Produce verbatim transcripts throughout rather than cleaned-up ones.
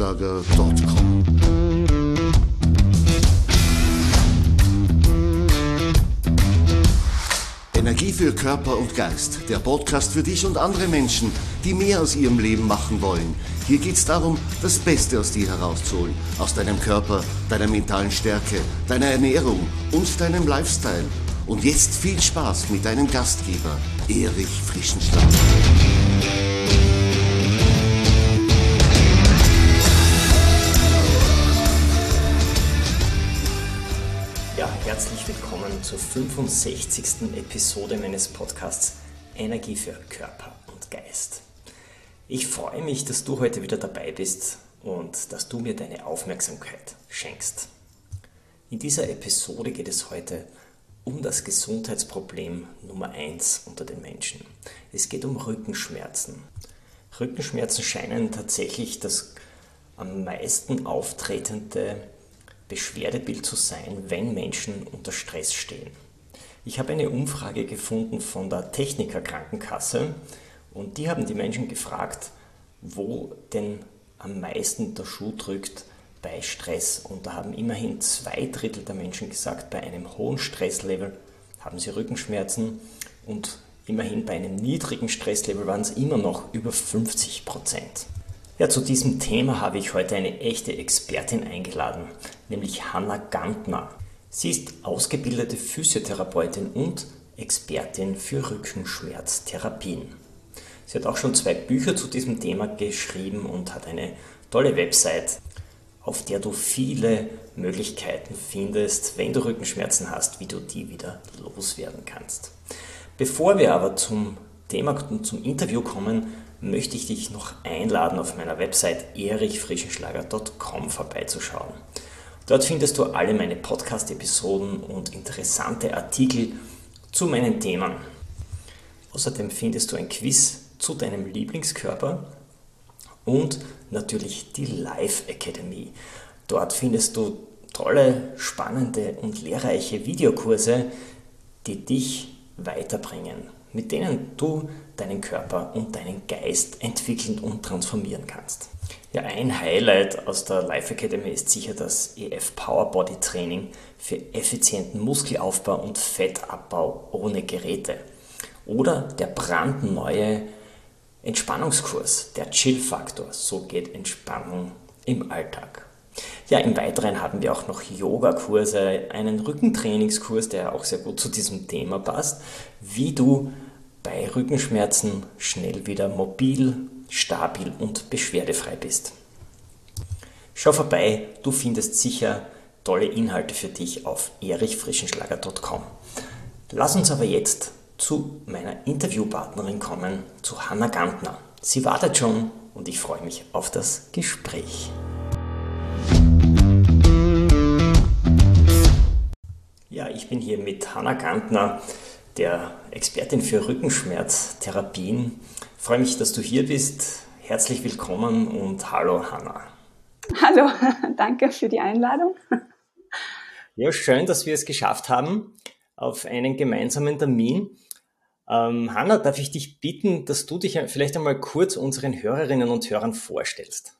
Techniker Krankenkasse punkt com. Energie für Körper und Geist, der Podcast für dich und andere Menschen, die mehr aus ihrem Leben machen wollen. Hier geht's darum, das Beste aus dir herauszuholen, aus deinem Körper, deiner mentalen Stärke, deiner Ernährung und deinem Lifestyle. Und jetzt viel Spaß mit deinem Gastgeber, Erich Frischenschlag. Ja, herzlich willkommen zur fünfundsechzigsten Episode meines Podcasts Energie für Körper und Geist. Ich freue mich, dass du heute wieder dabei bist und dass du mir deine Aufmerksamkeit schenkst. In dieser Episode geht es heute um das Gesundheitsproblem Nummer eins unter den Menschen. Es geht um Rückenschmerzen. Rückenschmerzen scheinen tatsächlich das am meisten auftretende Beschwerdebild zu sein, wenn Menschen unter Stress stehen. Ich habe eine Umfrage gefunden von der Techniker Krankenkasse und die haben die Menschen gefragt, wo denn am meisten der Schuh drückt bei Stress. Und da haben immerhin zwei Drittel der Menschen gesagt, bei einem hohen Stresslevel haben sie Rückenschmerzen und immerhin bei einem niedrigen Stresslevel waren es immer noch über fünfzig Prozent. Ja, zu diesem Thema habe ich heute eine echte Expertin eingeladen, nämlich Hanna Gantner. Sie ist ausgebildete Physiotherapeutin und Expertin für Rückenschmerztherapien. Sie hat auch schon zwei Bücher zu diesem Thema geschrieben und hat eine tolle Website, auf der du viele Möglichkeiten findest, wenn du Rückenschmerzen hast, wie du die wieder loswerden kannst. Bevor wir aber zum Thema und zum Interview kommen, möchte ich dich noch einladen, auf meiner Website erich frischenschlager punkt com vorbeizuschauen. Dort findest du alle meine Podcast-Episoden und interessante Artikel zu meinen Themen. Außerdem findest du ein Quiz zu deinem Lieblingskörper und natürlich die Life Academy. Dort findest du tolle, spannende und lehrreiche Videokurse, die dich weiterbringen, mit denen du deinen Körper und deinen Geist entwickeln und transformieren kannst. Ja, ein Highlight aus der Life Academy ist sicher das E F Power Body Training für effizienten Muskelaufbau und Fettabbau ohne Geräte. Oder der brandneue Entspannungskurs, der Chill-Faktor. So geht Entspannung im Alltag. Ja, im Weiteren haben wir auch noch Yoga-Kurse, einen Rückentrainingskurs, der auch sehr gut zu diesem Thema passt, wie du bei Rückenschmerzen schnell wieder mobil, stabil und beschwerdefrei bist. Schau vorbei, du findest sicher tolle Inhalte für dich auf erich frischenschlager punkt com. Lass uns aber jetzt zu meiner Interviewpartnerin kommen, zu Hanna Gantner. Sie wartet schon und ich freue mich auf das Gespräch. Ja, ich bin hier mit Hanna Gantner, der Expertin für Rückenschmerztherapien. Ich freue mich, dass du hier bist. Herzlich willkommen und hallo Hanna. Hallo, danke für die Einladung. Ja, schön, dass wir es geschafft haben auf einen gemeinsamen Termin. Ähm, Hanna, darf ich dich bitten, dass du dich vielleicht einmal kurz unseren Hörerinnen und Hörern vorstellst?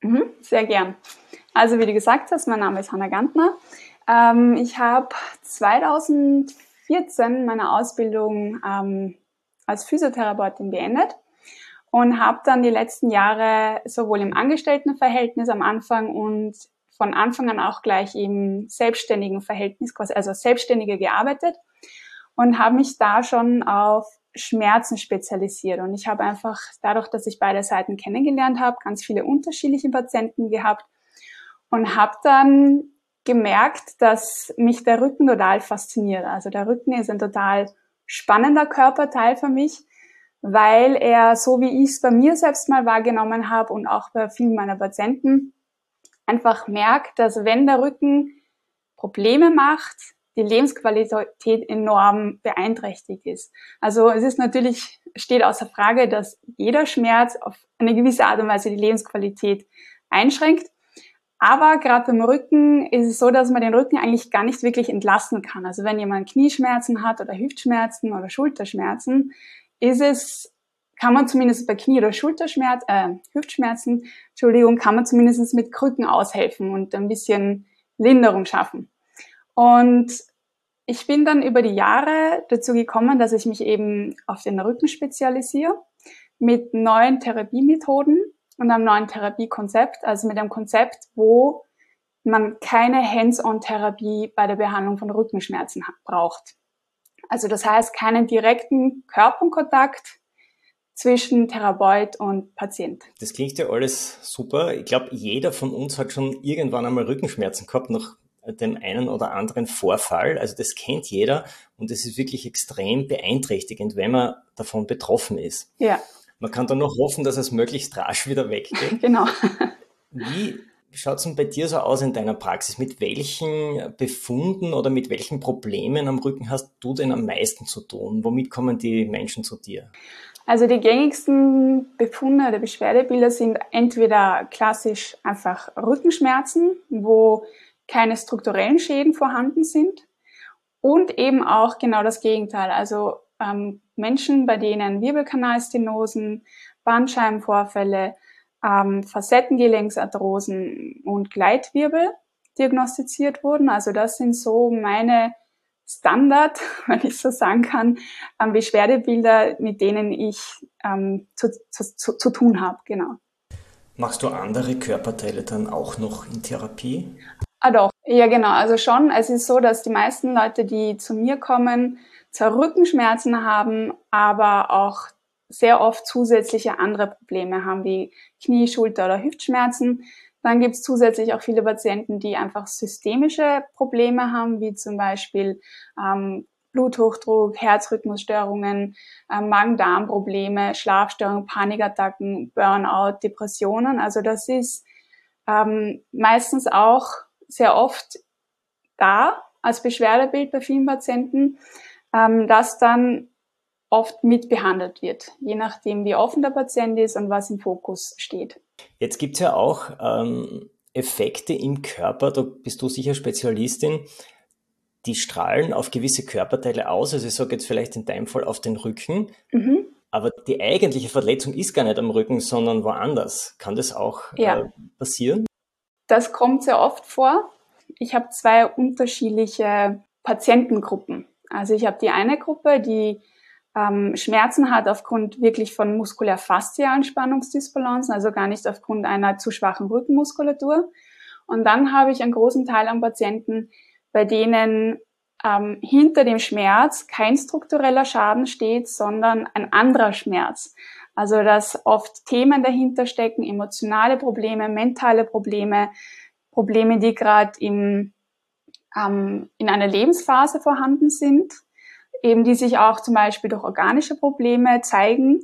Mhm, sehr gern. Also wie du gesagt hast, mein Name ist Hanna Gantner. Ähm, ich habe zweitausendvierzehn meine Ausbildung ähm, als Physiotherapeutin beendet und habe dann die letzten Jahre sowohl im Angestelltenverhältnis am Anfang und von Anfang an auch gleich im selbstständigen Verhältnis, quasi also Selbstständige gearbeitet und habe mich da schon auf Schmerzen spezialisiert. Und ich habe einfach dadurch, dass ich beide Seiten kennengelernt habe, ganz viele unterschiedliche Patienten gehabt und habe dann gemerkt, dass mich der Rücken total fasziniert. Also der Rücken ist ein total spannender Körperteil für mich, weil er, so wie ich es bei mir selbst mal wahrgenommen habe und auch bei vielen meiner Patienten, einfach merkt, dass wenn der Rücken Probleme macht, die Lebensqualität enorm beeinträchtigt ist. Also es ist natürlich, steht außer Frage, dass jeder Schmerz auf eine gewisse Art und Weise die Lebensqualität einschränkt. Aber gerade beim Rücken ist es so, dass man den Rücken eigentlich gar nicht wirklich entlasten kann. Also wenn jemand Knieschmerzen hat oder Hüftschmerzen oder Schulterschmerzen, ist es kann man zumindest bei Knie- oder Schulterschmerz, äh, Hüftschmerzen, Entschuldigung, kann man zumindest mit Krücken aushelfen und ein bisschen Linderung schaffen. Und ich bin dann über die Jahre dazu gekommen, dass ich mich eben auf den Rücken spezialisiere mit neuen Therapiemethoden und einem neuen Therapiekonzept, also mit einem Konzept, wo man keine Hands-on-Therapie bei der Behandlung von Rückenschmerzen braucht. Also das heißt, keinen direkten Körperkontakt zwischen Therapeut und Patient. Das klingt ja alles super. Ich glaube, jeder von uns hat schon irgendwann einmal Rückenschmerzen gehabt nach dem einen oder anderen Vorfall. Also das kennt jeder und es ist wirklich extrem beeinträchtigend, wenn man davon betroffen ist. Ja. Man kann dann noch hoffen, dass es möglichst rasch wieder weggeht. Genau. Wie schaut es denn bei dir so aus in deiner Praxis? Mit welchen Befunden oder mit welchen Problemen am Rücken hast du denn am meisten zu tun? Womit kommen die Menschen zu dir? Also die gängigsten Befunde oder Beschwerdebilder sind entweder klassisch einfach Rückenschmerzen, wo keine strukturellen Schäden vorhanden sind, und eben auch genau das Gegenteil. Also ähm, Menschen, bei denen Wirbelkanalstenosen, Bandscheibenvorfälle, ähm, Facettengelenksarthrosen und Gleitwirbel diagnostiziert wurden. Also das sind so meine Standard, wenn ich so sagen kann, ähm, Beschwerdebilder, mit denen ich ähm, zu, zu, zu tun habe, genau. Machst du andere Körperteile dann auch noch in Therapie? Ah doch, ja genau, also schon. Es ist so, dass die meisten Leute, die zu mir kommen, zwar Rückenschmerzen haben, aber auch sehr oft zusätzliche andere Probleme haben, wie Knie-, Schulter- oder Hüftschmerzen. Dann gibt es zusätzlich auch viele Patienten, die einfach systemische Probleme haben, wie zum Beispiel ähm, Bluthochdruck, Herzrhythmusstörungen, äh, Magen-Darm-Probleme, Schlafstörungen, Panikattacken, Burnout, Depressionen. Also das ist ähm, meistens auch sehr oft da als Beschwerdebild bei vielen Patienten, ähm, das dann oft mitbehandelt wird, je nachdem, wie offen der Patient ist und was im Fokus steht. Jetzt gibt es ja auch ähm, Effekte im Körper, da bist du sicher Spezialistin, die strahlen auf gewisse Körperteile aus, also ich sage jetzt vielleicht in deinem Fall auf den Rücken, mhm. aber die eigentliche Verletzung ist gar nicht am Rücken, sondern woanders. Kann das auch ja. äh, passieren? Das kommt sehr oft vor. Ich habe zwei unterschiedliche Patientengruppen. Also ich habe die eine Gruppe, die ähm, Schmerzen hat aufgrund wirklich von muskulär-faszialen Spannungsdysbalancen, also gar nicht aufgrund einer zu schwachen Rückenmuskulatur. Und dann habe ich einen großen Teil an Patienten, bei denen ähm, hinter dem Schmerz kein struktureller Schaden steht, sondern ein anderer Schmerz. Also dass oft Themen dahinter stecken, emotionale Probleme, mentale Probleme, Probleme, die gerade im ähm, in einer Lebensphase vorhanden sind, eben die sich auch zum Beispiel durch organische Probleme zeigen.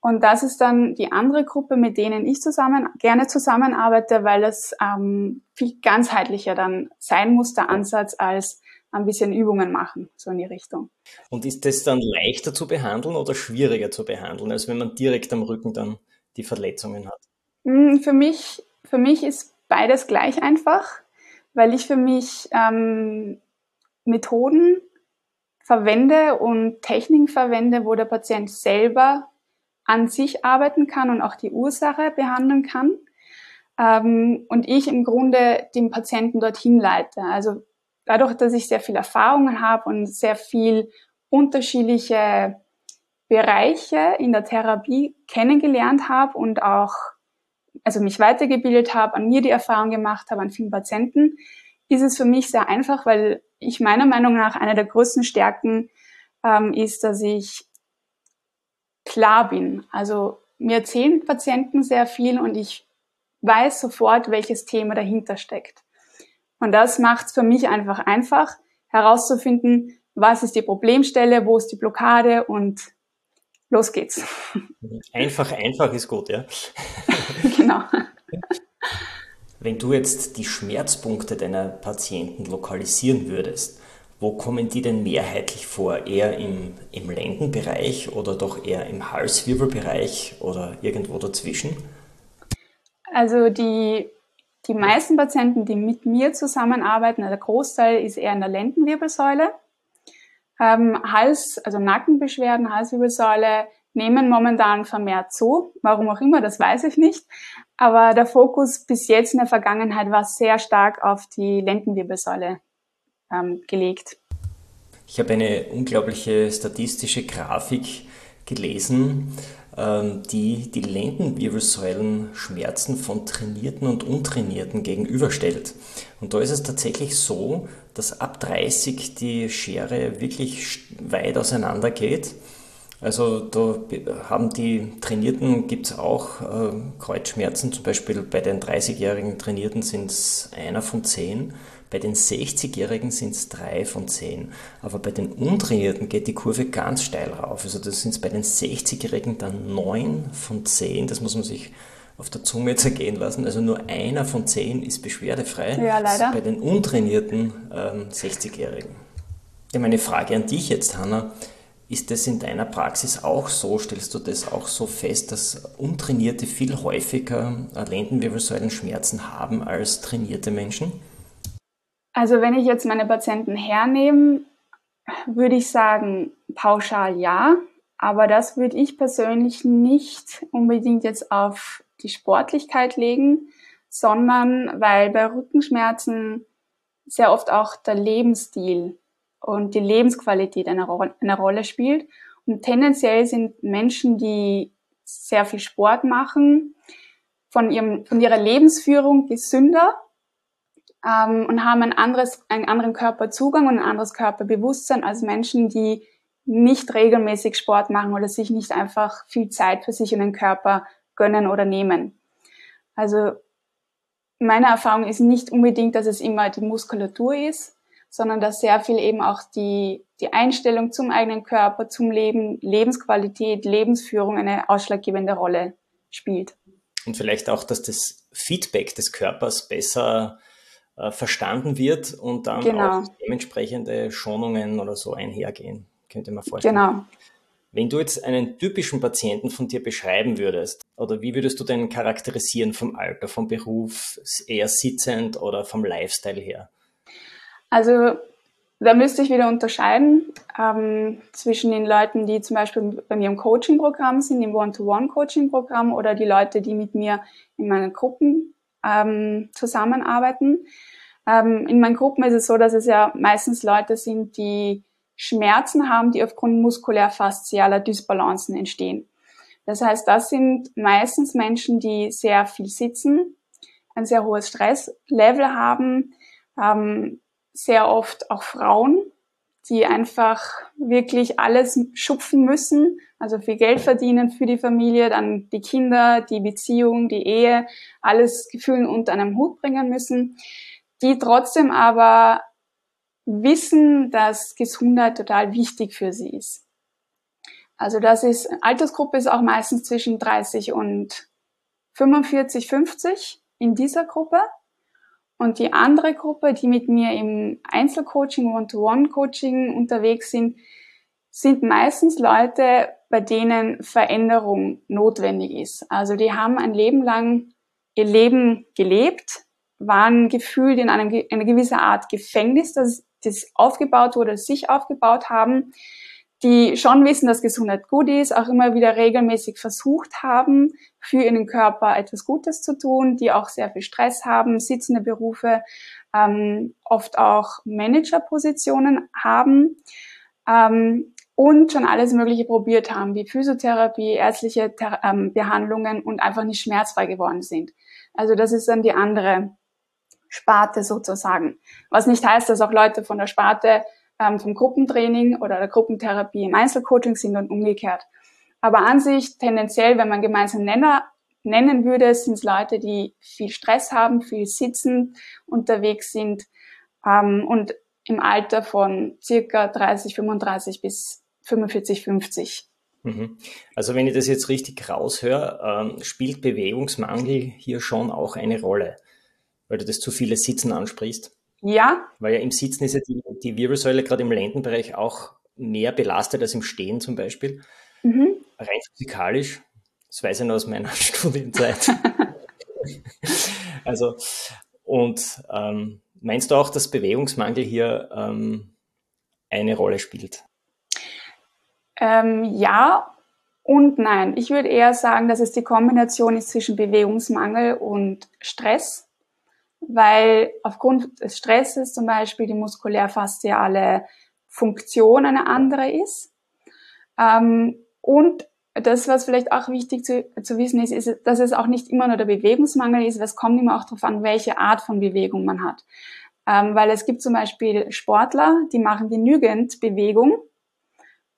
Und das ist dann die andere Gruppe, mit denen ich zusammen gerne zusammenarbeite, weil das ähm, viel ganzheitlicher dann sein muss, der Ansatz, als ein bisschen Übungen machen, so in die Richtung. Und ist das dann leichter zu behandeln oder schwieriger zu behandeln, als wenn man direkt am Rücken dann die Verletzungen hat? Für mich, für mich ist beides gleich einfach, weil ich für mich ähm, Methoden verwende und Techniken verwende, wo der Patient selber an sich arbeiten kann und auch die Ursache behandeln kann. Ähm, und ich im Grunde den Patienten dorthin leite. Also dadurch, dass ich sehr viel Erfahrungen habe und sehr viel unterschiedliche Bereiche in der Therapie kennengelernt habe und auch also mich weitergebildet habe, an mir die Erfahrung gemacht habe, an vielen Patienten, ist es für mich sehr einfach, weil ich meiner Meinung nach eine der größten Stärken ähm, ist, dass ich klar bin. Also mir erzählen Patienten sehr viel und ich weiß sofort, welches Thema dahinter steckt. Und das macht es für mich einfach einfach, herauszufinden, was ist die Problemstelle, wo ist die Blockade und los geht's. Einfach, einfach ist gut, ja. Genau. Wenn du jetzt die Schmerzpunkte deiner Patienten lokalisieren würdest, wo kommen die denn mehrheitlich vor? Eher im, im Lendenbereich oder doch eher im Halswirbelbereich oder irgendwo dazwischen? Also die... Die meisten Patienten, die mit mir zusammenarbeiten, der Großteil ist eher in der Lendenwirbelsäule. Ähm, Hals, also Nackenbeschwerden, Halswirbelsäule, nehmen momentan vermehrt zu. Warum auch immer, das weiß ich nicht. Aber der Fokus bis jetzt in der Vergangenheit war sehr stark auf die Lendenwirbelsäule ähm, gelegt. Ich habe eine unglaubliche statistische Grafik gelesen, ähm, die die Lendenwirbelsäulenschmerzen von Trainierten und Untrainierten gegenüberstellt. Und da ist es tatsächlich so, dass ab dreißig die Schere wirklich weit auseinander geht. Also da haben die Trainierten, gibt es auch äh, Kreuzschmerzen, zum Beispiel bei den dreißigjährigen Trainierten sind es einer von zehn, bei den sechzigjährigen sind es drei von zehn, aber bei den Untrainierten geht die Kurve ganz steil rauf. Also das sind es bei den sechzigjährigen dann neun von zehn, das muss man sich auf der Zunge zergehen lassen, also nur einer von zehn ist beschwerdefrei, ja, leider. Das ist bei den untrainierten ähm, sechzigjährigen. Ja, meine Frage an dich jetzt, Hanna, ist das in deiner Praxis auch so? Stellst du das auch so fest, dass Untrainierte viel häufiger Lendenwirbelsäulenschmerzen haben als trainierte Menschen? Also wenn ich jetzt meine Patienten hernehme, würde ich sagen, pauschal ja. Aber das würde ich persönlich nicht unbedingt jetzt auf die Sportlichkeit legen, sondern weil bei Rückenschmerzen sehr oft auch der Lebensstil und die Lebensqualität eine, Ro eine Rolle spielt. Und tendenziell sind Menschen, die sehr viel Sport machen, von, ihrem, von ihrer Lebensführung gesünder ähm, und haben ein anderes, einen anderen Körperzugang und ein anderes Körperbewusstsein als Menschen, die nicht regelmäßig Sport machen oder sich nicht einfach viel Zeit für sich und den Körper gönnen oder nehmen. Also meine Erfahrung ist nicht unbedingt, dass es immer die Muskulatur ist, sondern dass sehr viel eben auch die, die Einstellung zum eigenen Körper, zum Leben, Lebensqualität, Lebensführung eine ausschlaggebende Rolle spielt. Und vielleicht auch, dass das Feedback des Körpers besser äh, verstanden wird und dann genau. auch dementsprechende Schonungen oder so einhergehen, könnte man vorstellen. Genau. Wenn du jetzt einen typischen Patienten von dir beschreiben würdest, oder wie würdest du den charakterisieren vom Alter, vom Beruf, eher sitzend oder vom Lifestyle her? Also da müsste ich wieder unterscheiden ähm, zwischen den Leuten, die zum Beispiel bei mir im Coaching-Programm sind, im One-to-One-Coaching-Programm oder die Leute, die mit mir in meinen Gruppen ähm, zusammenarbeiten. Ähm, in meinen Gruppen ist es so, dass es ja meistens Leute sind, die Schmerzen haben, die aufgrund muskulär-faszialer Dysbalancen entstehen. Das heißt, das sind meistens Menschen, die sehr viel sitzen, ein sehr hohes Stresslevel haben, ähm, sehr oft auch Frauen, die einfach wirklich alles schupfen müssen, also viel Geld verdienen für die Familie, dann die Kinder, die Beziehung, die Ehe, alles Gefühlen unter einem Hut bringen müssen, die trotzdem aber wissen, dass Gesundheit total wichtig für sie ist. Also das ist, Altersgruppe ist auch meistens zwischen dreißig und fünfundvierzig, fünfzig in dieser Gruppe. Und die andere Gruppe, die mit mir im Einzelcoaching, One-to-One-Coaching unterwegs sind, sind meistens Leute, bei denen Veränderung notwendig ist. Also die haben ein Leben lang ihr Leben gelebt, waren gefühlt in einer gewissen Art Gefängnis, das, das aufgebaut wurde, das sich aufgebaut haben, die schon wissen, dass Gesundheit gut ist, auch immer wieder regelmäßig versucht haben, für ihren Körper etwas Gutes zu tun, die auch sehr viel Stress haben, sitzende Berufe, ähm, oft auch Managerpositionen haben ähm, und schon alles Mögliche probiert haben, wie Physiotherapie, ärztliche Thera- ähm, Behandlungen und einfach nicht schmerzfrei geworden sind. Also das ist dann die andere Sparte sozusagen. Was nicht heißt, dass auch Leute von der Sparte ähm, vom Gruppentraining oder der Gruppentherapie im Einzelcoaching sind und umgekehrt. Aber an sich tendenziell, wenn man gemeinsam Nenner nennen würde, sind es Leute, die viel Stress haben, viel sitzen, unterwegs sind ähm, und im Alter von circa dreißig, fünfunddreißig bis fünfundvierzig, fünfzig. Mhm. Also wenn ich das jetzt richtig raushöre, ähm, spielt Bewegungsmangel hier schon auch eine Rolle, weil du das zu viele Sitzen ansprichst. Ja. Weil ja im Sitzen ist ja die, die Wirbelsäule gerade im Lendenbereich auch mehr belastet als im Stehen zum Beispiel. Mhm. Rein physikalisch, das weiß ich noch aus meiner Studienzeit. Also, und ähm, meinst du auch, dass Bewegungsmangel hier ähm, eine Rolle spielt? Ähm, ja, und nein. Ich würde eher sagen, dass es die Kombination ist zwischen Bewegungsmangel und Stress, weil aufgrund des Stresses zum Beispiel die muskulärfasziale Funktion eine andere ist. Ähm, und das, was vielleicht auch wichtig zu, zu wissen ist, ist, dass es auch nicht immer nur der Bewegungsmangel ist, weil es kommt immer auch darauf an, welche Art von Bewegung man hat. Ähm, weil es gibt zum Beispiel Sportler, die machen genügend Bewegung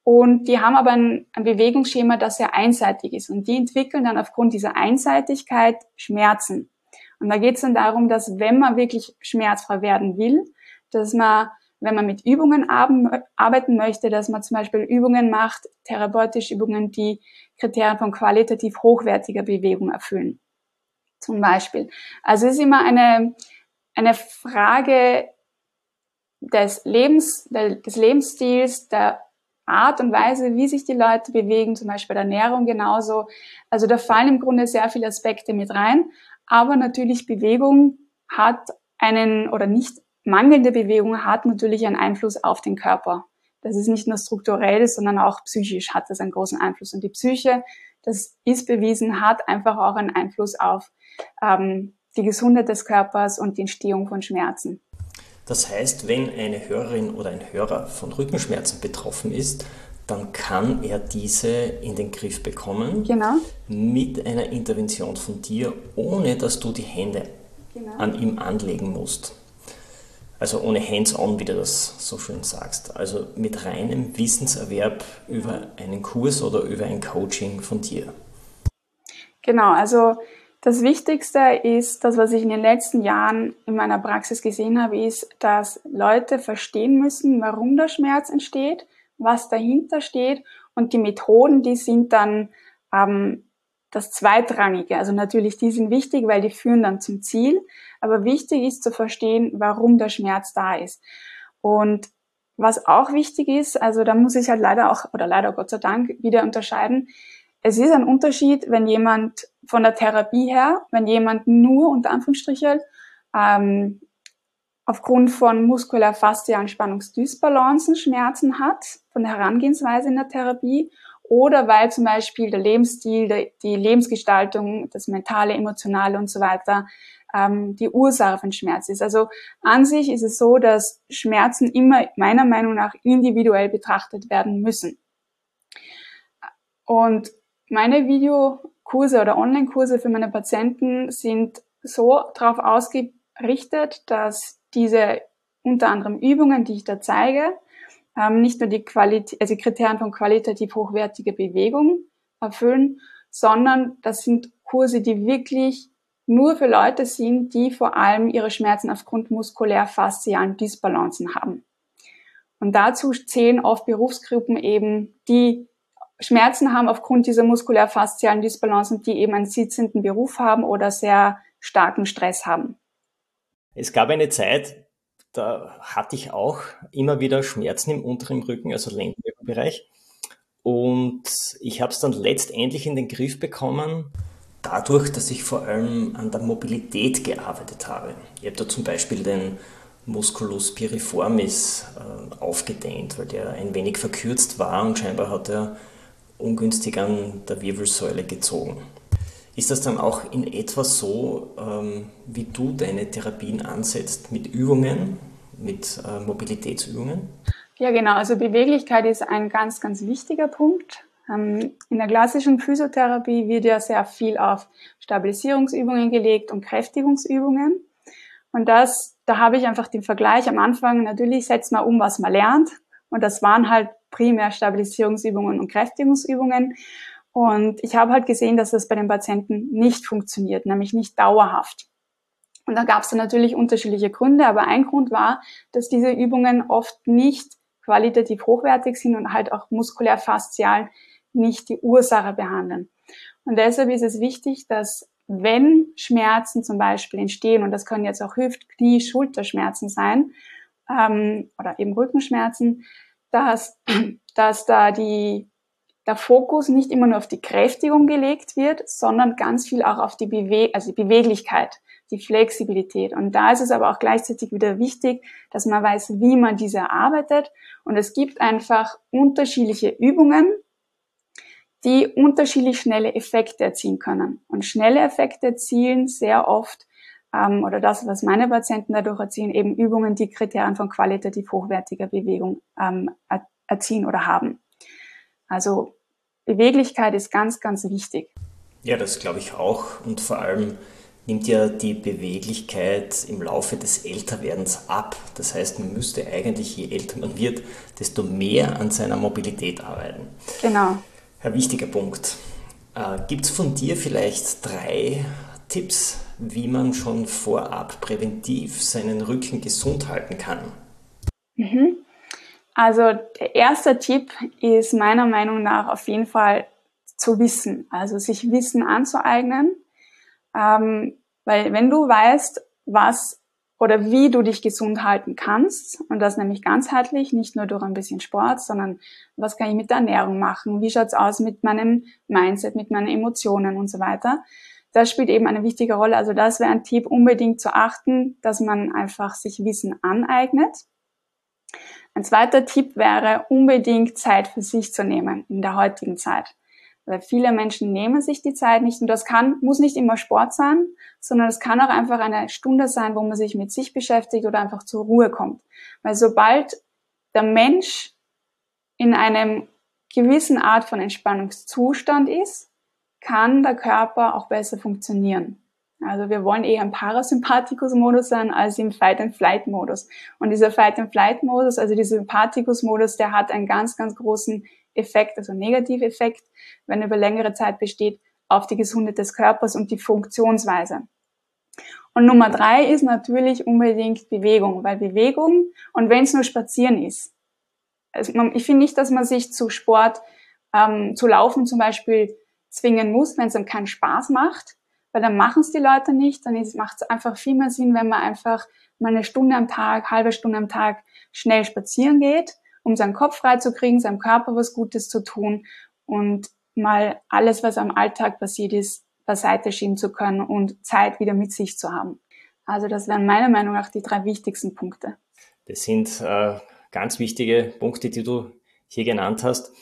und die haben aber ein, ein Bewegungsschema, das sehr einseitig ist. Und die entwickeln dann aufgrund dieser Einseitigkeit Schmerzen. Und da geht es dann darum, dass wenn man wirklich schmerzfrei werden will, dass man, wenn man mit Übungen arbeiten möchte, dass man zum Beispiel Übungen macht, therapeutische Übungen, die Kriterien von qualitativ hochwertiger Bewegung erfüllen, zum Beispiel. Also es ist immer eine, eine Frage des Lebens, des Lebensstils, der Art und Weise, wie sich die Leute bewegen, zum Beispiel der Ernährung genauso. Also da fallen im Grunde sehr viele Aspekte mit rein, aber natürlich Bewegung hat einen oder nicht mangelnde Bewegung hat natürlich einen Einfluss auf den Körper. Das ist nicht nur strukturell, sondern auch psychisch hat das einen großen Einfluss. Und die Psyche, das ist bewiesen, hat einfach auch einen Einfluss auf ähm, die Gesundheit des Körpers und die Entstehung von Schmerzen. Das heißt, wenn eine Hörerin oder ein Hörer von Rückenschmerzen betroffen ist, dann kann er diese in den Griff bekommen. Genau. Mit einer Intervention von dir, ohne dass du die Hände genau. an ihm anlegen musst. Also ohne Hands-on, wie du das so schön sagst. Also mit reinem Wissenserwerb über einen Kurs oder über ein Coaching von dir. Genau, also das Wichtigste ist, das, was ich in den letzten Jahren in meiner Praxis gesehen habe, ist, dass Leute verstehen müssen, warum der Schmerz entsteht, was dahinter steht und die Methoden, die sind dann ähm, das Zweitrangige. Also natürlich, die sind wichtig, weil die führen dann zum Ziel. Aber wichtig ist zu verstehen, warum der Schmerz da ist. Und was auch wichtig ist, also da muss ich halt leider auch, oder leider Gott sei Dank, wieder unterscheiden. Es ist ein Unterschied, wenn jemand von der Therapie her, wenn jemand nur unter Anführungsstrichen ähm, aufgrund von muskulär-faszialen Spannungsdysbalancen Schmerzen hat, von der Herangehensweise in der Therapie, oder weil zum Beispiel der Lebensstil, die Lebensgestaltung, das Mentale, Emotionale und so weiter ähm, die Ursache von Schmerz ist. Also an sich ist es so, dass Schmerzen immer meiner Meinung nach individuell betrachtet werden müssen. Und meine Videokurse oder Online-Kurse für meine Patienten sind so darauf ausgerichtet, dass diese unter anderem Übungen, die ich da zeige, Ähm, nicht nur die Qualität, also die Kriterien von qualitativ hochwertiger Bewegung erfüllen, sondern das sind Kurse, die wirklich nur für Leute sind, die vor allem ihre Schmerzen aufgrund muskulär-faszialen Dysbalancen haben. Und dazu zählen oft Berufsgruppen eben, die Schmerzen haben aufgrund dieser muskulär-faszialen Dysbalancen, die eben einen sitzenden Beruf haben oder sehr starken Stress haben. Es gab eine Zeit, da hatte ich auch immer wieder Schmerzen im unteren Rücken, also Lendenwirbelbereich. Und ich habe es dann letztendlich in den Griff bekommen, dadurch, dass ich vor allem an der Mobilität gearbeitet habe. Ich habe da zum Beispiel den Musculus piriformis äh, aufgedehnt, weil der ein wenig verkürzt war und scheinbar hat er ungünstig an der Wirbelsäule gezogen. Ist das dann auch in etwa so, ähm, wie du deine Therapien ansetzt, mit Übungen, mit äh, Mobilitätsübungen? Ja, genau. Also Beweglichkeit ist ein ganz, ganz wichtiger Punkt. Ähm, in der klassischen Physiotherapie wird ja sehr viel auf Stabilisierungsübungen gelegt und Kräftigungsübungen. Und das, da habe ich einfach den Vergleich am Anfang, natürlich setzt man um, was man lernt. Und das waren halt primär Stabilisierungsübungen und Kräftigungsübungen. Und ich habe halt gesehen, dass das bei den Patienten nicht funktioniert, nämlich nicht dauerhaft. Und da gab es natürlich unterschiedliche Gründe, aber ein Grund war, dass diese Übungen oft nicht qualitativ hochwertig sind und halt auch muskulär-faszial nicht die Ursache behandeln. Und deshalb ist es wichtig, dass wenn Schmerzen zum Beispiel entstehen, und das können jetzt auch Hüft-, Knie-, Schulterschmerzen sein ähm, oder eben Rückenschmerzen, dass, dass da die der Fokus nicht immer nur auf die Kräftigung gelegt wird, sondern ganz viel auch auf die, Bewe- also die Beweglichkeit, die Flexibilität. Und da ist es aber auch gleichzeitig wieder wichtig, dass man weiß, wie man diese erarbeitet. Und es gibt einfach unterschiedliche Übungen, die unterschiedlich schnelle Effekte erzielen können. Und schnelle Effekte erzielen sehr oft, ähm, oder das, was meine Patienten dadurch erzielen, eben Übungen, die Kriterien von qualitativ hochwertiger Bewegung ähm, erzielen oder haben. Also Beweglichkeit ist ganz, ganz wichtig. Ja, das glaube ich auch. Und vor allem nimmt ja die Beweglichkeit im Laufe des Älterwerdens ab. Das heißt, man müsste eigentlich, je älter man wird, desto mehr an seiner Mobilität arbeiten. Genau. Ein wichtiger Punkt. Äh, gibt es von dir vielleicht drei Tipps, wie man schon vorab präventiv seinen Rücken gesund halten kann? Mhm. Also der erste Tipp ist meiner Meinung nach auf jeden Fall zu wissen, also sich Wissen anzueignen, ähm, weil wenn du weißt, was oder wie du dich gesund halten kannst, und das nämlich ganzheitlich, nicht nur durch ein bisschen Sport, sondern was kann ich mit der Ernährung machen, wie schaut's aus mit meinem Mindset, mit meinen Emotionen und so weiter, das spielt eben eine wichtige Rolle. Also das wäre ein Tipp, unbedingt zu achten, dass man einfach sich Wissen aneignet. Ein zweiter Tipp wäre, unbedingt Zeit für sich zu nehmen in der heutigen Zeit. Weil viele Menschen nehmen sich die Zeit nicht, und das kann, muss nicht immer Sport sein, sondern es kann auch einfach eine Stunde sein, wo man sich mit sich beschäftigt oder einfach zur Ruhe kommt. Weil sobald der Mensch in einem gewissen Art von Entspannungszustand ist, kann der Körper auch besser funktionieren. Also wir wollen eher im Parasympathikus-Modus sein als im Fight-and-Flight-Modus. Und dieser Fight-and-Flight-Modus, also dieser Sympathikus-Modus, der hat einen ganz, ganz großen Effekt, also Negativeffekt, wenn er über längere Zeit besteht, auf die Gesundheit des Körpers und die Funktionsweise. Und Nummer drei ist natürlich unbedingt Bewegung, weil Bewegung, und wenn es nur Spazieren ist, also ich finde nicht, dass man sich zu Sport, ähm, zu Laufen zum Beispiel zwingen muss, wenn es einem keinen Spaß macht, weil dann machen es die Leute nicht, dann macht es einfach viel mehr Sinn, wenn man einfach mal eine Stunde am Tag, halbe Stunde am Tag schnell spazieren geht, um seinen Kopf freizukriegen, seinem Körper was Gutes zu tun und mal alles, was am Alltag passiert ist, beiseite schieben zu können und Zeit wieder mit sich zu haben. Also das wären meiner Meinung nach die drei wichtigsten Punkte. Das sind äh, ganz wichtige Punkte, die du hier genannt hast.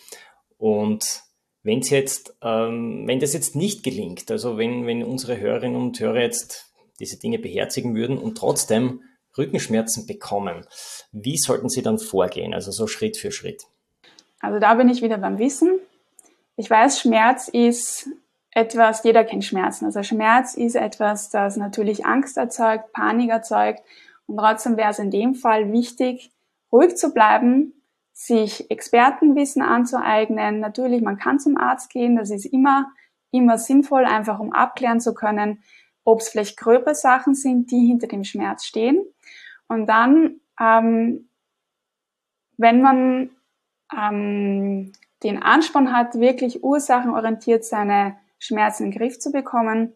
Und Wenn's jetzt, ähm, wenn das jetzt nicht gelingt, also wenn, wenn unsere Hörerinnen und Hörer jetzt diese Dinge beherzigen würden und trotzdem Rückenschmerzen bekommen, wie sollten sie dann vorgehen, also so Schritt für Schritt? Also da bin ich wieder beim Wissen. Ich weiß, Schmerz ist etwas, jeder kennt Schmerzen. Also Schmerz ist etwas, das natürlich Angst erzeugt, Panik erzeugt, und trotzdem wäre es in dem Fall wichtig, ruhig zu bleiben, sich Expertenwissen anzueignen. Natürlich, man kann zum Arzt gehen, das ist immer, immer sinnvoll, einfach um abklären zu können, ob es vielleicht gröbere Sachen sind, die hinter dem Schmerz stehen. Und dann, ähm, wenn man ähm, den Ansporn hat, wirklich ursachenorientiert seine Schmerzen in den Griff zu bekommen,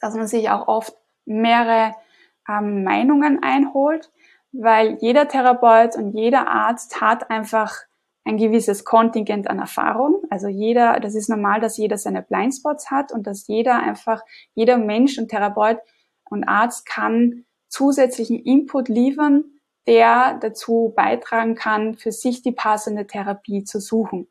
dass man sich auch oft mehrere ähm, Meinungen einholt, weil jeder Therapeut und jeder Arzt hat einfach ein gewisses Kontingent an Erfahrung. Also jeder, das ist normal, dass jeder seine Blindspots hat und dass jeder einfach, jeder Mensch und Therapeut und Arzt kann zusätzlichen Input liefern, der dazu beitragen kann, für sich die passende Therapie zu suchen.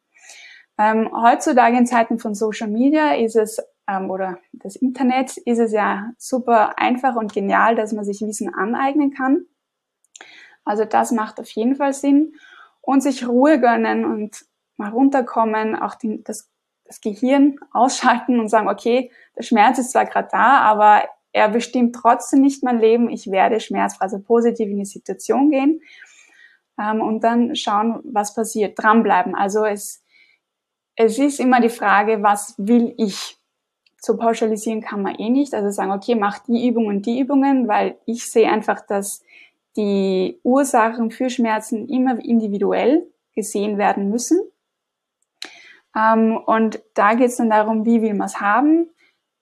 Ähm, heutzutage in Zeiten von Social Media ist es, ähm, oder das Internet, ist es ja super einfach und genial, dass man sich Wissen aneignen kann. Also das macht auf jeden Fall Sinn. Und sich Ruhe gönnen und mal runterkommen, auch die, das, das Gehirn ausschalten und sagen, okay, der Schmerz ist zwar gerade da, aber er bestimmt trotzdem nicht mein Leben, ich werde schmerzfrei, also positiv in die Situation gehen, ähm, und dann schauen, was passiert, dranbleiben. Also es, es ist immer die Frage, was will ich? So pauschalisieren kann man eh nicht, also sagen, okay, mach die Übungen, die Übungen, weil ich sehe einfach, dass die Ursachen für Schmerzen immer individuell gesehen werden müssen. Ähm, und da geht es dann darum, wie will man es haben?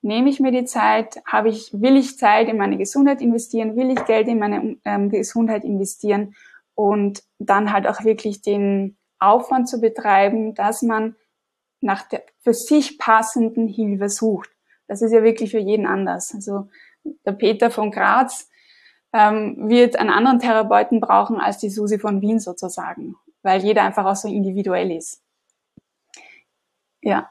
Nehme ich mir die Zeit? Habe ich, will ich Zeit in meine Gesundheit investieren? Will ich Geld in meine ähm, Gesundheit investieren? Und dann halt auch wirklich den Aufwand zu betreiben, dass man nach der für sich passenden Hilfe sucht. Das ist ja wirklich für jeden anders. Also der Peter von Graz wird einen anderen Therapeuten brauchen als die Susi von Wien sozusagen, weil jeder einfach auch so individuell ist. Ja,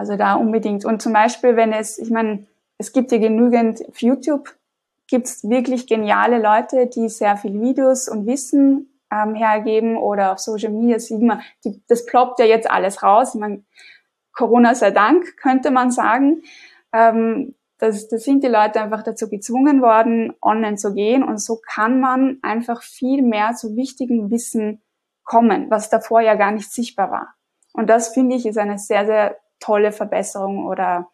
Also da unbedingt. Und zum Beispiel, wenn es, ich meine, es gibt ja genügend auf YouTube, gibt es wirklich geniale Leute, die sehr viel Videos und Wissen ähm, hergeben, oder auf Social Media sieht man, die, das ploppt ja jetzt alles raus. Ich meine, Corona sei Dank, könnte man sagen. Ähm, das, das sind die Leute einfach dazu gezwungen worden, online zu gehen, und so kann man einfach viel mehr zu wichtigen Wissen kommen, was davor ja gar nicht sichtbar war. Und das, finde ich, ist eine sehr, sehr tolle Verbesserung oder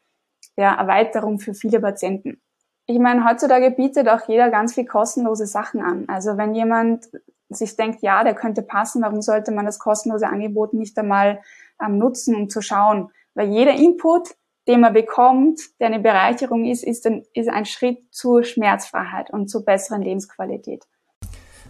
ja, Erweiterung für viele Patienten. Ich meine, heutzutage bietet auch jeder ganz viel kostenlose Sachen an. Also wenn jemand sich denkt, ja, der könnte passen, warum sollte man das kostenlose Angebot nicht einmal ähm, nutzen, um zu schauen? Weil jeder Input, den man bekommt, der eine Bereicherung ist, ist ein, ist ein Schritt zur Schmerzfreiheit und zur besseren Lebensqualität.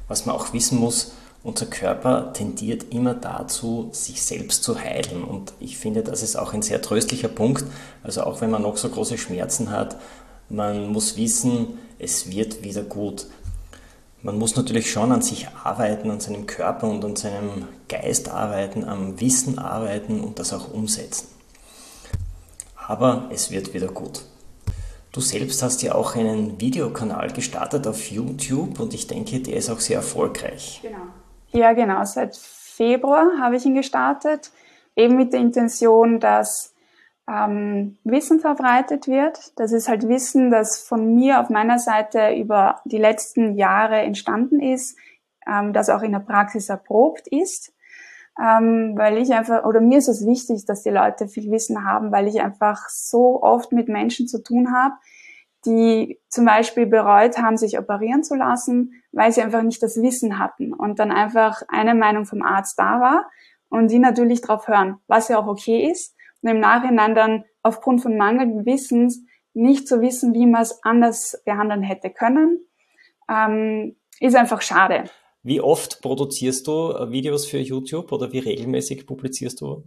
Was man auch wissen muss, unser Körper tendiert immer dazu, sich selbst zu heilen, und ich finde, das ist auch ein sehr tröstlicher Punkt. Also auch wenn man noch so große Schmerzen hat, man muss wissen, es wird wieder gut. Man muss natürlich schon an sich arbeiten, an seinem Körper und an seinem Geist arbeiten, am Wissen arbeiten und das auch umsetzen. Aber es wird wieder gut. Du selbst hast ja auch einen Videokanal gestartet auf YouTube, und ich denke, der ist auch sehr erfolgreich. Genau. Ja, genau. Seit Februar habe ich ihn gestartet, eben mit der Intention, dass ähm, Wissen verbreitet wird. Das ist halt Wissen, das von mir auf meiner Seite über die letzten Jahre entstanden ist, ähm, das auch in der Praxis erprobt ist, ähm, weil ich einfach, oder mir ist es wichtig, dass die Leute viel Wissen haben, weil ich einfach so oft mit Menschen zu tun habe, die zum Beispiel bereut haben, sich operieren zu lassen, weil sie einfach nicht das Wissen hatten und dann einfach eine Meinung vom Arzt da war und die natürlich drauf hören, was ja auch okay ist, und im Nachhinein dann aufgrund von mangelndem Wissens nicht zu wissen, wie man es anders behandeln hätte können, ähm, ist einfach schade. Wie oft produzierst du Videos für YouTube oder wie regelmäßig publizierst du?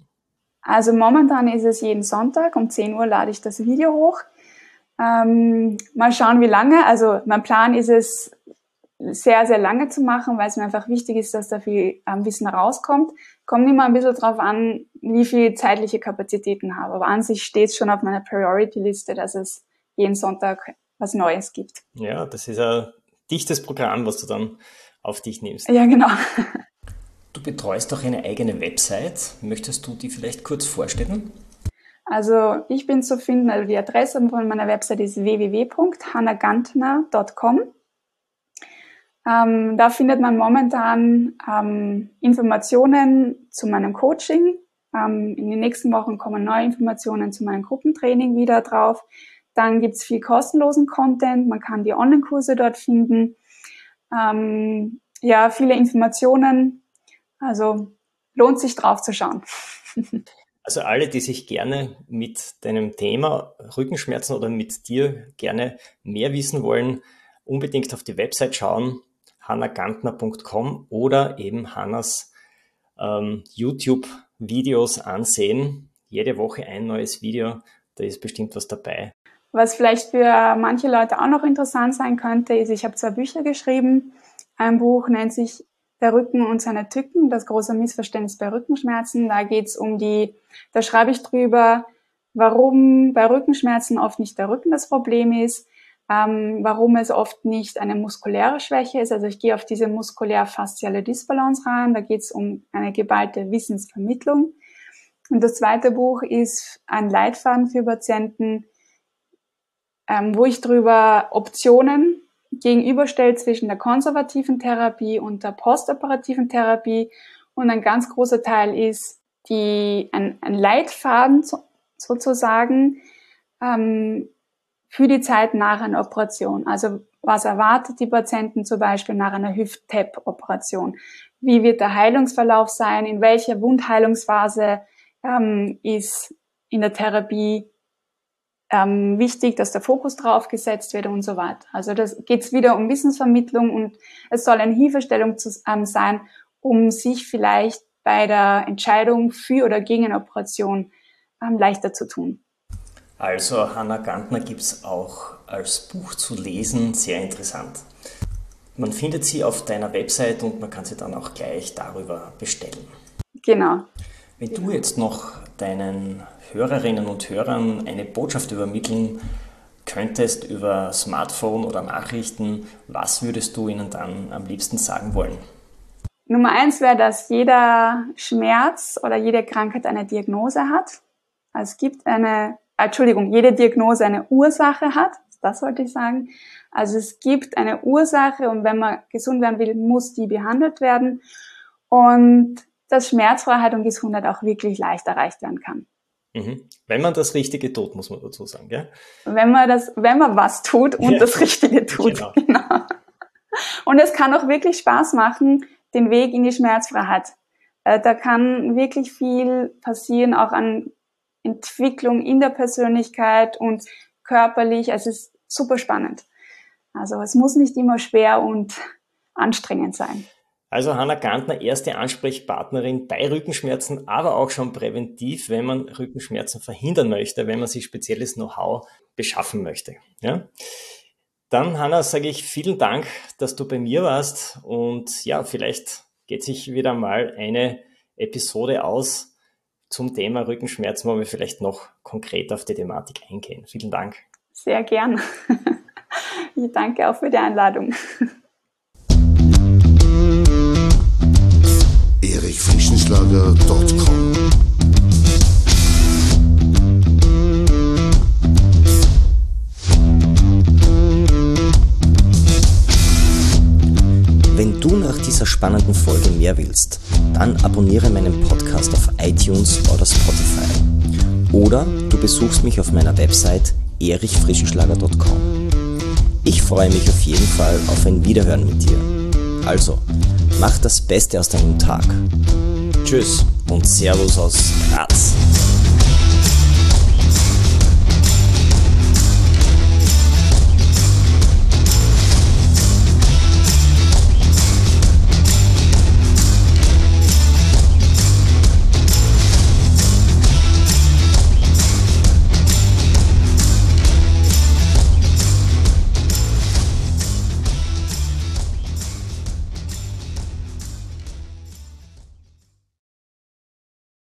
Also momentan ist es jeden Sonntag, um zehn Uhr lade ich das Video hoch. Ähm, mal schauen, wie lange. Also mein Plan ist es, sehr, sehr lange zu machen, weil es mir einfach wichtig ist, dass da viel ähm, Wissen rauskommt. Kommt immer ein bisschen drauf an, wie viel zeitliche Kapazitäten habe. Aber an sich steht es schon auf meiner Priority-Liste, dass es jeden Sonntag was Neues gibt. Ja, das ist ein dichtes Programm, was du dann auf dich nimmst. Ja, genau. Du betreust auch eine eigene Website. Möchtest du die vielleicht kurz vorstellen? Also ich bin zu finden, also die Adresse von meiner Website ist w w w punkt hanna gantner punkt com. Ähm, da findet man momentan ähm, Informationen zu meinem Coaching. Ähm, in den nächsten Wochen kommen neue Informationen zu meinem Gruppentraining wieder drauf. Dann gibt's viel kostenlosen Content. Man kann die Online-Kurse dort finden. Ähm, ja, viele Informationen. Also lohnt sich drauf zu schauen. Also alle, die sich gerne mit deinem Thema Rückenschmerzen oder mit dir gerne mehr wissen wollen, unbedingt auf die Website schauen, hanna gantner punkt com, oder eben Hannas ähm, YouTube-Videos ansehen. Jede Woche ein neues Video, da ist bestimmt was dabei. Was vielleicht für manche Leute auch noch interessant sein könnte, ist, ich habe zwei Bücher geschrieben. Ein Buch nennt sich Der Rücken und seine Tücken, das große Missverständnis bei Rückenschmerzen. Da geht's um die, da schreibe ich drüber, warum bei Rückenschmerzen oft nicht der Rücken das Problem ist, ähm, warum es oft nicht eine muskuläre Schwäche ist. Also ich gehe auf diese muskulär-fasziale Disbalance rein. Da geht's um eine geballte Wissensvermittlung. Und das zweite Buch ist ein Leitfaden für Patienten, ähm, wo ich drüber Optionen gegenüberstellt zwischen der konservativen Therapie und der postoperativen Therapie, und ein ganz großer Teil ist die, ein, ein Leitfaden so, sozusagen ähm, für die Zeit nach einer Operation. Also was erwartet die Patienten zum Beispiel nach einer Hüft-T A P-Operation? Wie wird der Heilungsverlauf sein? In welcher Wundheilungsphase ähm, ist in der Therapie Ähm, wichtig, dass der Fokus drauf gesetzt wird und so weiter. Also das geht's wieder um Wissensvermittlung, und es soll eine Hilfestellung zu, ähm, sein, um sich vielleicht bei der Entscheidung für oder gegen eine Operation ähm, leichter zu tun. Also Hanna Gantner gibt's auch als Buch zu lesen, sehr interessant. Man findet sie auf deiner Website und man kann sie dann auch gleich darüber bestellen. Genau. Wenn du jetzt noch deinen Hörerinnen und Hörern eine Botschaft übermitteln könntest über Smartphone oder Nachrichten, was würdest du ihnen dann am liebsten sagen wollen? Nummer eins wäre, dass jeder Schmerz oder jede Krankheit eine Diagnose hat. Also es gibt eine, Entschuldigung, jede Diagnose eine Ursache hat, das wollte ich sagen. Also es gibt eine Ursache und wenn man gesund werden will, muss die behandelt werden und dass Schmerzfreiheit und Gesundheit auch wirklich leicht erreicht werden kann. Wenn man das Richtige tut, muss man dazu sagen, gell? Wenn man das, wenn man was tut und ja, das Richtige tut, genau. genau. Und es kann auch wirklich Spaß machen, den Weg in die Schmerzfreiheit. Da kann wirklich viel passieren, auch an Entwicklung in der Persönlichkeit und körperlich. Es ist super spannend. Also es muss nicht immer schwer und anstrengend sein. Also Hanna Gantner, erste Ansprechpartnerin bei Rückenschmerzen, aber auch schon präventiv, wenn man Rückenschmerzen verhindern möchte, wenn man sich spezielles Know-how beschaffen möchte. Ja? Dann, Hanna, sage ich vielen Dank, dass du bei mir warst und ja, vielleicht geht sich wieder mal eine Episode aus zum Thema Rückenschmerzen, wo wir vielleicht noch konkret auf die Thematik eingehen. Vielen Dank. Sehr gern. Ich danke auch für die Einladung. Erich Frischenschlager Punkt com Wenn du nach dieser spannenden Folge mehr willst, dann abonniere meinen Podcast auf iTunes oder Spotify. Oder du besuchst mich auf meiner Website erich frischenschlager Punkt com. Ich freue mich auf jeden Fall auf ein Wiederhören mit dir. Also, mach das Beste aus deinem Tag. Tschüss und Servus aus Graz.